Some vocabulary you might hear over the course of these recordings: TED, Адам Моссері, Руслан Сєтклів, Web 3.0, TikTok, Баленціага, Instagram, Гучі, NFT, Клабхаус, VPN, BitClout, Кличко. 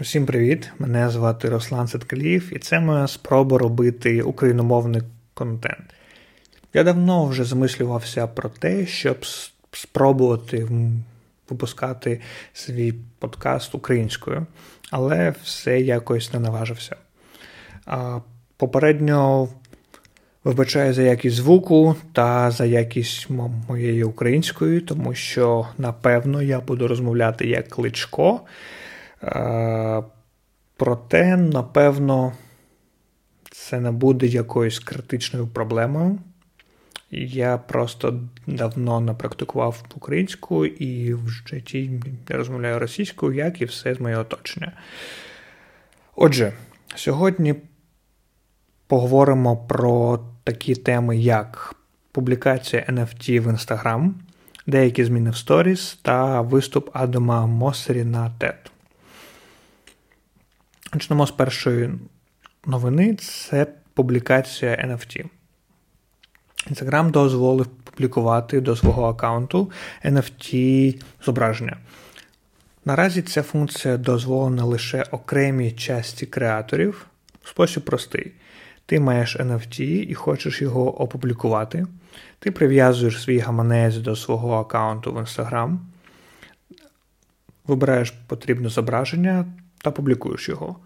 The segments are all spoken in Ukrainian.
Усім привіт, мене звати Руслан Сєтклів, і це моя спроба робити україномовний контент. Я давно вже замислювався про те, щоб спробувати випускати свій подкаст українською, але все якось не наважився. Попередньо вибачаю за якість звуку та за якість моєї української, тому що, напевно, я буду розмовляти як Кличко. Проте, напевно, це не буде якоюсь критичною проблемою. Я просто давно не практикував українську і в житті розмовляю російською, як і все з моєї оточення. Отже, сьогодні поговоримо про такі теми, як публікація NFT в Instagram, деякі зміни в сторіс та виступ Адама Моссері на TED. Почнемо з першої новини – це публікація NFT. Instagram дозволив публікувати до свого аккаунту NFT-зображення. Наразі ця функція дозволена лише окремій частці креаторів. Спосіб простий. Ти маєш NFT і хочеш його опублікувати. Ти прив'язуєш свій гаманець до свого аккаунту в Instagram, вибираєш потрібне зображення та публікуєш його.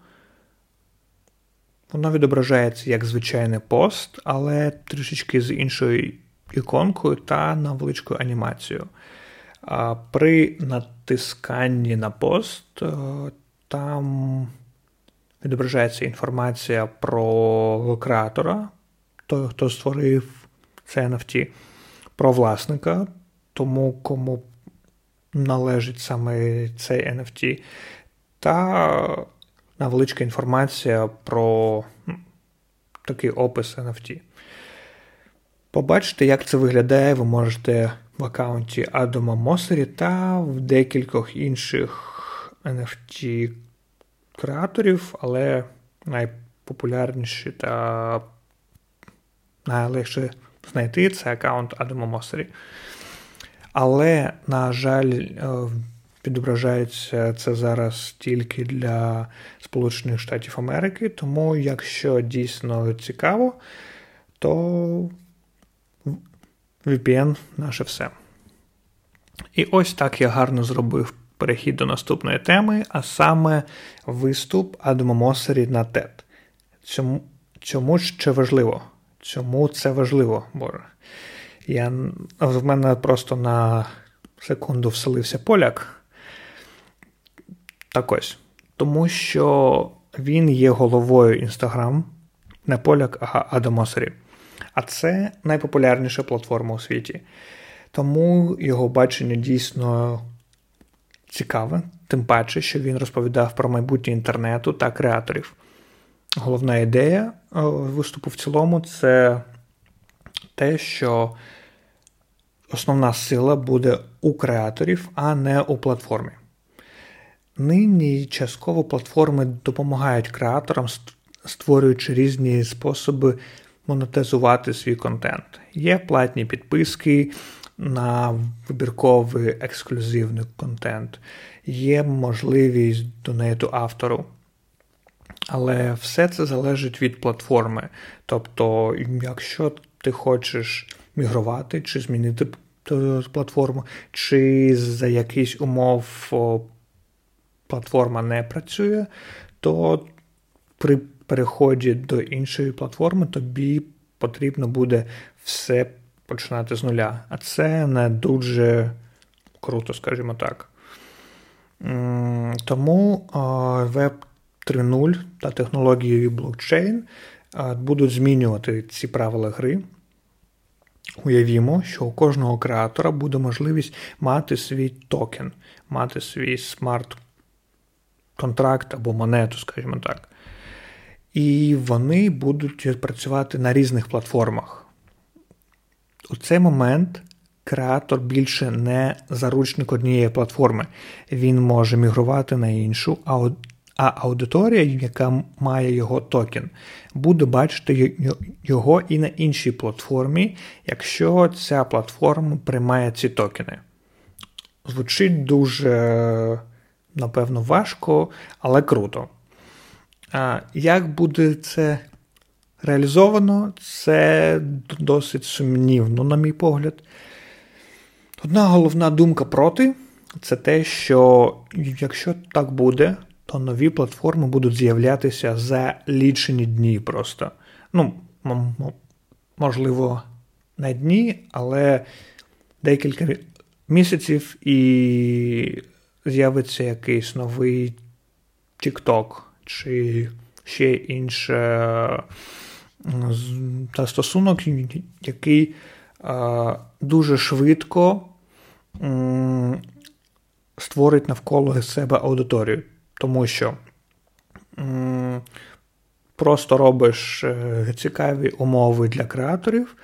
Воно відображається як звичайний пост, але трішечки з іншою іконкою та невеличкою анімацією. При натисканні на пост там відображається інформація про креатора, той, хто створив це NFT, про власника, тому кому належить саме цей NFT, та невеличка інформація про такий опис NFT. Побачите, як це виглядає, ви можете в аккаунті Адама Моссері та в декількох інших NFT-креаторів, але найпопулярніші та найлегше знайти – це аккаунт Адама Моссері. Але, на жаль, відображається це зараз тільки для Сполучених Штатів Америки, тому якщо дійсно цікаво, то VPN – наше все. І ось так я гарно зробив перехід до наступної теми, а саме виступ Адама Моссері на TED. Чому це важливо, Боже? В мене просто на секунду вселився поляк. Так ось, тому що він є головою Instagram, не поляк, а Адам Моссері. А це найпопулярніша платформа у світі. Тому його бачення дійсно цікаве, тим паче, що він розповідав про майбутнє інтернету та креаторів. Головна ідея виступу в цілому – це те, що основна сила буде у креаторів, а не у платформі. Нині частково платформи допомагають креаторам, створюючи різні способи монетизувати свій контент. Є платні підписки на вибірковий ексклюзивний контент, є можливість донейту автору. Але все це залежить від платформи. Тобто, якщо ти хочеш мігрувати чи змінити платформу, чи за якісь умов платформа не працює, то при переході до іншої платформи тобі потрібно буде все починати з нуля. А це не дуже круто, скажімо так. Тому Web 3.0 та технології блокчейн будуть змінювати ці правила гри. Уявімо, що у кожного креатора буде можливість мати свій токен, мати свій смарт-контракт або монету, скажімо так. І вони будуть працювати на різних платформах. У цей момент креатор більше не заручник однієї платформи. Він може мігрувати на іншу, а аудиторія, яка має його токен, буде бачити його і на іншій платформі, якщо ця платформа приймає ці токени. Звучить дуже напевно, важко, але круто. Як буде це реалізовано, це досить сумнівно, на мій погляд. Одна головна думка проти – це те, що якщо так буде, то нові платформи будуть з'являтися за лічені дні просто. Ну, можливо, не дні, але декілька місяців і з'явиться якийсь новий TikTok чи ще інший застосунок, який дуже швидко створить навколо себе аудиторію. Тому що просто робиш цікаві умови для креаторів,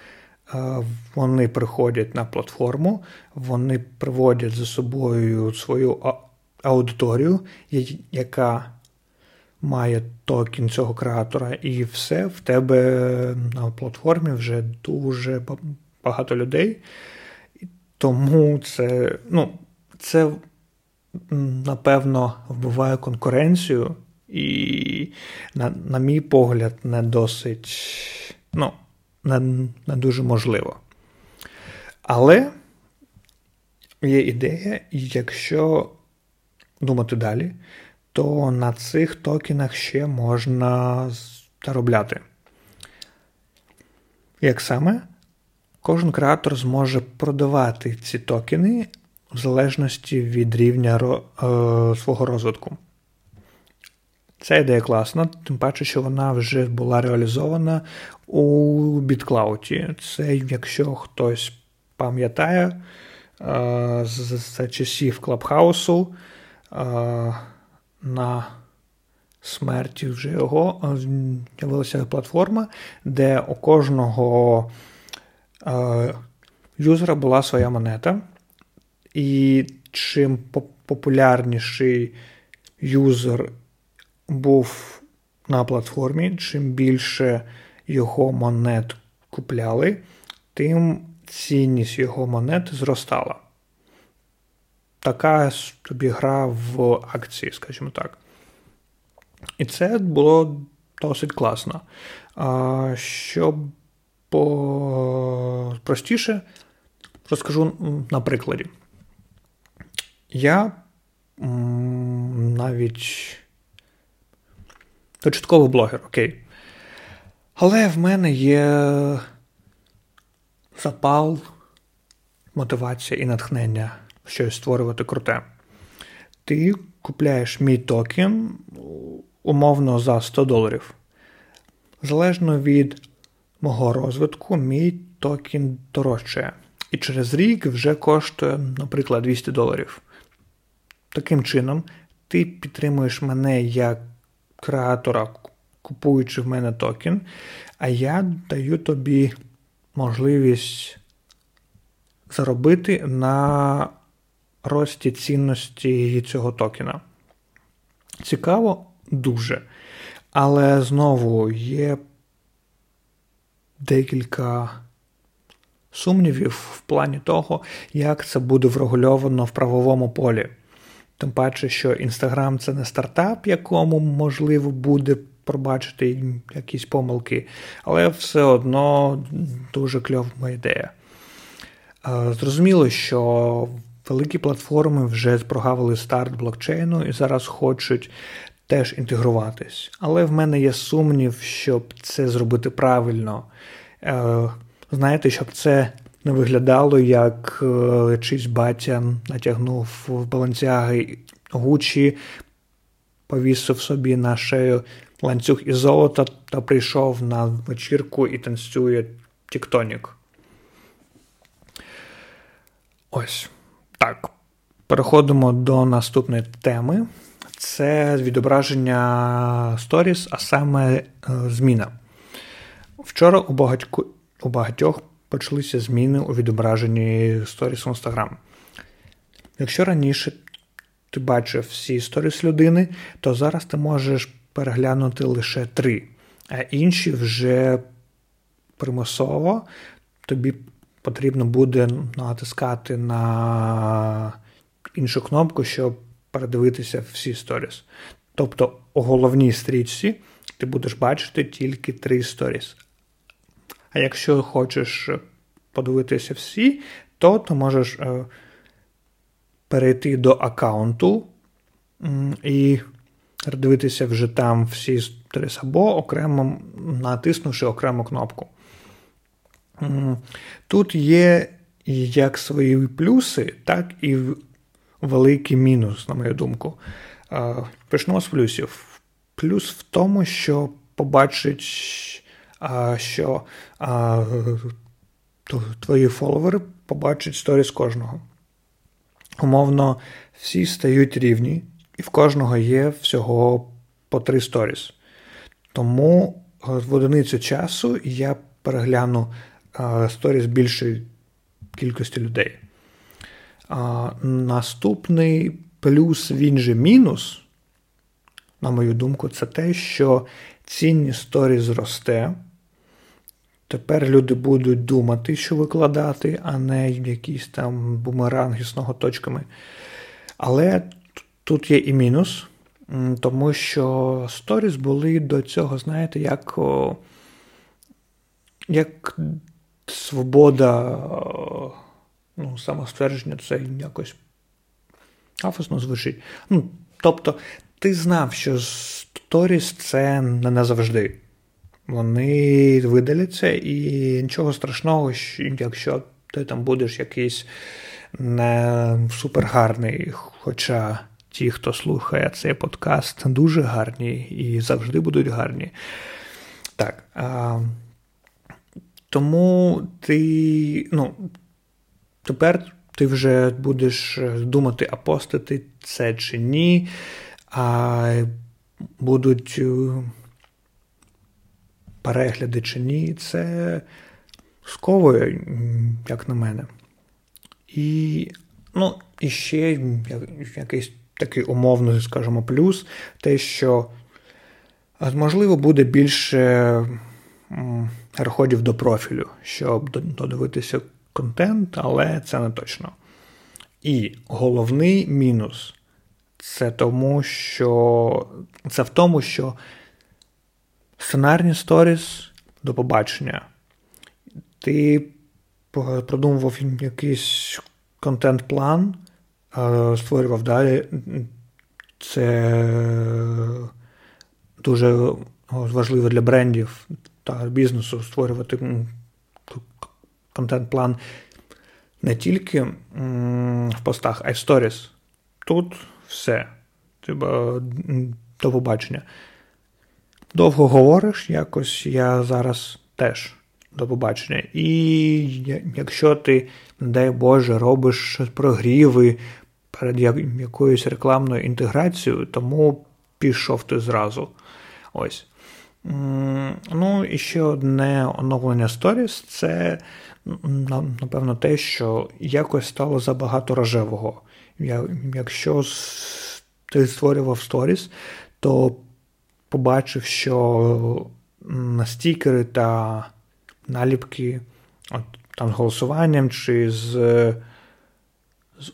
вони приходять на платформу, вони приводять за собою свою аудиторію, яка має токен цього креатора, і все, в тебе на платформі вже дуже багато людей. Тому це, це напевно вбиває конкуренцію і, на мій погляд, не досить, не дуже можливо. Але є ідея, якщо думати далі, то на цих токенах ще можна заробляти. Як саме? Кожен креатор зможе продавати ці токени в залежності від рівня свого розвитку. Ця ідея класна, тим паче, що вона вже була реалізована у BitClout. Це, якщо хтось пам'ятає, за часів Клабхаусу, на смерті вже його з'явилася платформа, де у кожного юзера була своя монета. І чим популярніший юзер був на платформі, чим більше його монет купляли, тим цінність його монет зростала. Така тобі гра в акції, скажімо так. І це було досить класно. Щоб простіше, розкажу на прикладі. Я навіть початковий блогер, окей. Але в мене є запал, мотивація і натхнення щось створювати круте. Ти купляєш мій токен умовно за $100. Залежно від мого розвитку, мій токен дорожчає. І через рік вже коштує, наприклад, $200. Таким чином, ти підтримуєш мене як креатора, купуючи в мене токен, а я даю тобі можливість заробити на рості цінності цього токена. Цікаво? Дуже. Але знову є декілька сумнівів в плані того, як це буде врегульовано в правовому полі. Тим паче, що Instagram – це не стартап, якому, можливо, буде пробачити якісь помилки, але все одно дуже кльова ідея. Зрозуміло, що великі платформи вже прогавили старт блокчейну і зараз хочуть теж інтегруватись. Але в мене є сумнів, щоб це зробити правильно. Знаєте, щоб це не виглядало, як чийсь батя натягнув в Баленціаги Гучі, повісив собі на шею ланцюг із золота та прийшов на вечірку і танцює тіктонік. Ось. Так, переходимо до наступної теми. Це відображення сторіс, а саме зміна. Вчора у багатьох почалися зміни у відображенні сторіс в Instagram. Якщо раніше ти бачив всі сторіс людини, то зараз ти можеш переглянути лише 3, а інші вже примусово тобі потрібно буде натискати на іншу кнопку, щоб передивитися всі сторіс. Тобто у головній стрічці ти будеш бачити тільки 3 сторіс. А якщо хочеш подивитися всі, то ти можеш перейти до аккаунту і дивитися вже там всі сторіс, або окремо натиснувши окрему кнопку. Тут є як свої плюси, так і великий мінус, на мою думку. Почнемо з плюсів. Плюс в тому, що побачить, що твої фоловери побачать сторіс кожного. Умовно, всі стають рівні, і в кожного є всього по 3 сторіс. Тому в одиницю часу я перегляну сторіс більшої кількості людей. Наступний плюс, він же мінус, на мою думку, це те, що цінність сторіс зросте. Тепер люди будуть думати, що викладати, а не якісь там бумеранги з ноготочками. Але тут є і мінус, тому що сторіс були до цього, знаєте, як свобода, ну, самоствердження, це якось пафосно звучить. Ну, тобто, ти знав, що сторіс це не назавжди. Вони видаляться, і нічого страшного, якщо ти там будеш якийсь не супергарний, хоча ті, хто слухає цей подкаст, дуже гарні і завжди будуть гарні. Так, тому ти, тепер ти вже будеш думати, а постити це чи ні, будуть перегляди чи ні, це сковує, як на мене. І, і ще якийсь такий умовний, скажімо, плюс, те, що, можливо, буде більше переходів до профілю, щоб додивитися контент, але це не точно. І головний мінус – це в тому, що сценарні сторіс до побачення. Ти продумував якийсь контент-план, створював далі. Це дуже важливо для брендів та бізнесу створювати контент-план не тільки в постах, а й в сторіс. Тут все. Типа до побачення. Довго говориш, якось я зараз теж до побачення. І якщо ти, дай Боже, робиш прогріви перед якоюсь рекламною інтеграцією, тому пішов ти зразу. Ось. І ще одне оновлення сторіс – це, напевно, те, що якось стало забагато рожевого. Якщо ти створював сторіс, то побачив, що стікери та наліпки там з голосуванням чи з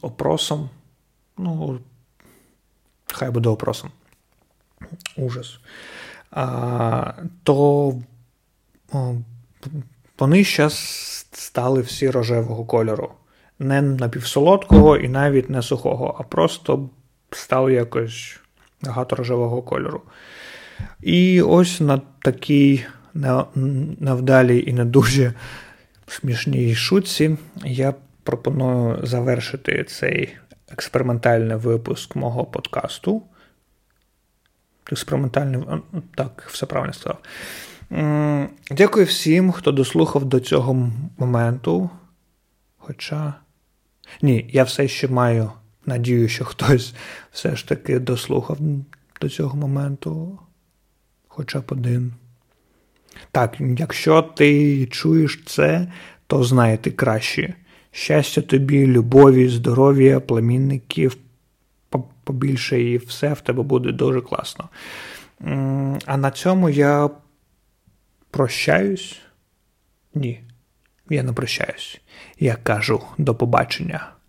опросом, хай буде опросом, ужас, то вони зараз стали всі рожевого кольору. Не напівсолодкого і навіть не сухого, а просто стали якось багато рожевого кольору. І ось на такій невдалій і не дуже смішній шутці я пропоную завершити цей експериментальний випуск мого подкасту. Експериментальний, так, все правильно сказав. Дякую всім, хто дослухав до цього моменту. Хоча, ні, я все ще маю надію, що хтось все ж таки дослухав до цього моменту. Хоча б один. Так, якщо ти чуєш це, то знай, ти краще. Щастя тобі, любові, здоров'я, племінників побільше, і все в тебе буде дуже класно. А на цьому я прощаюсь? Ні, я не прощаюсь. Я кажу до побачення.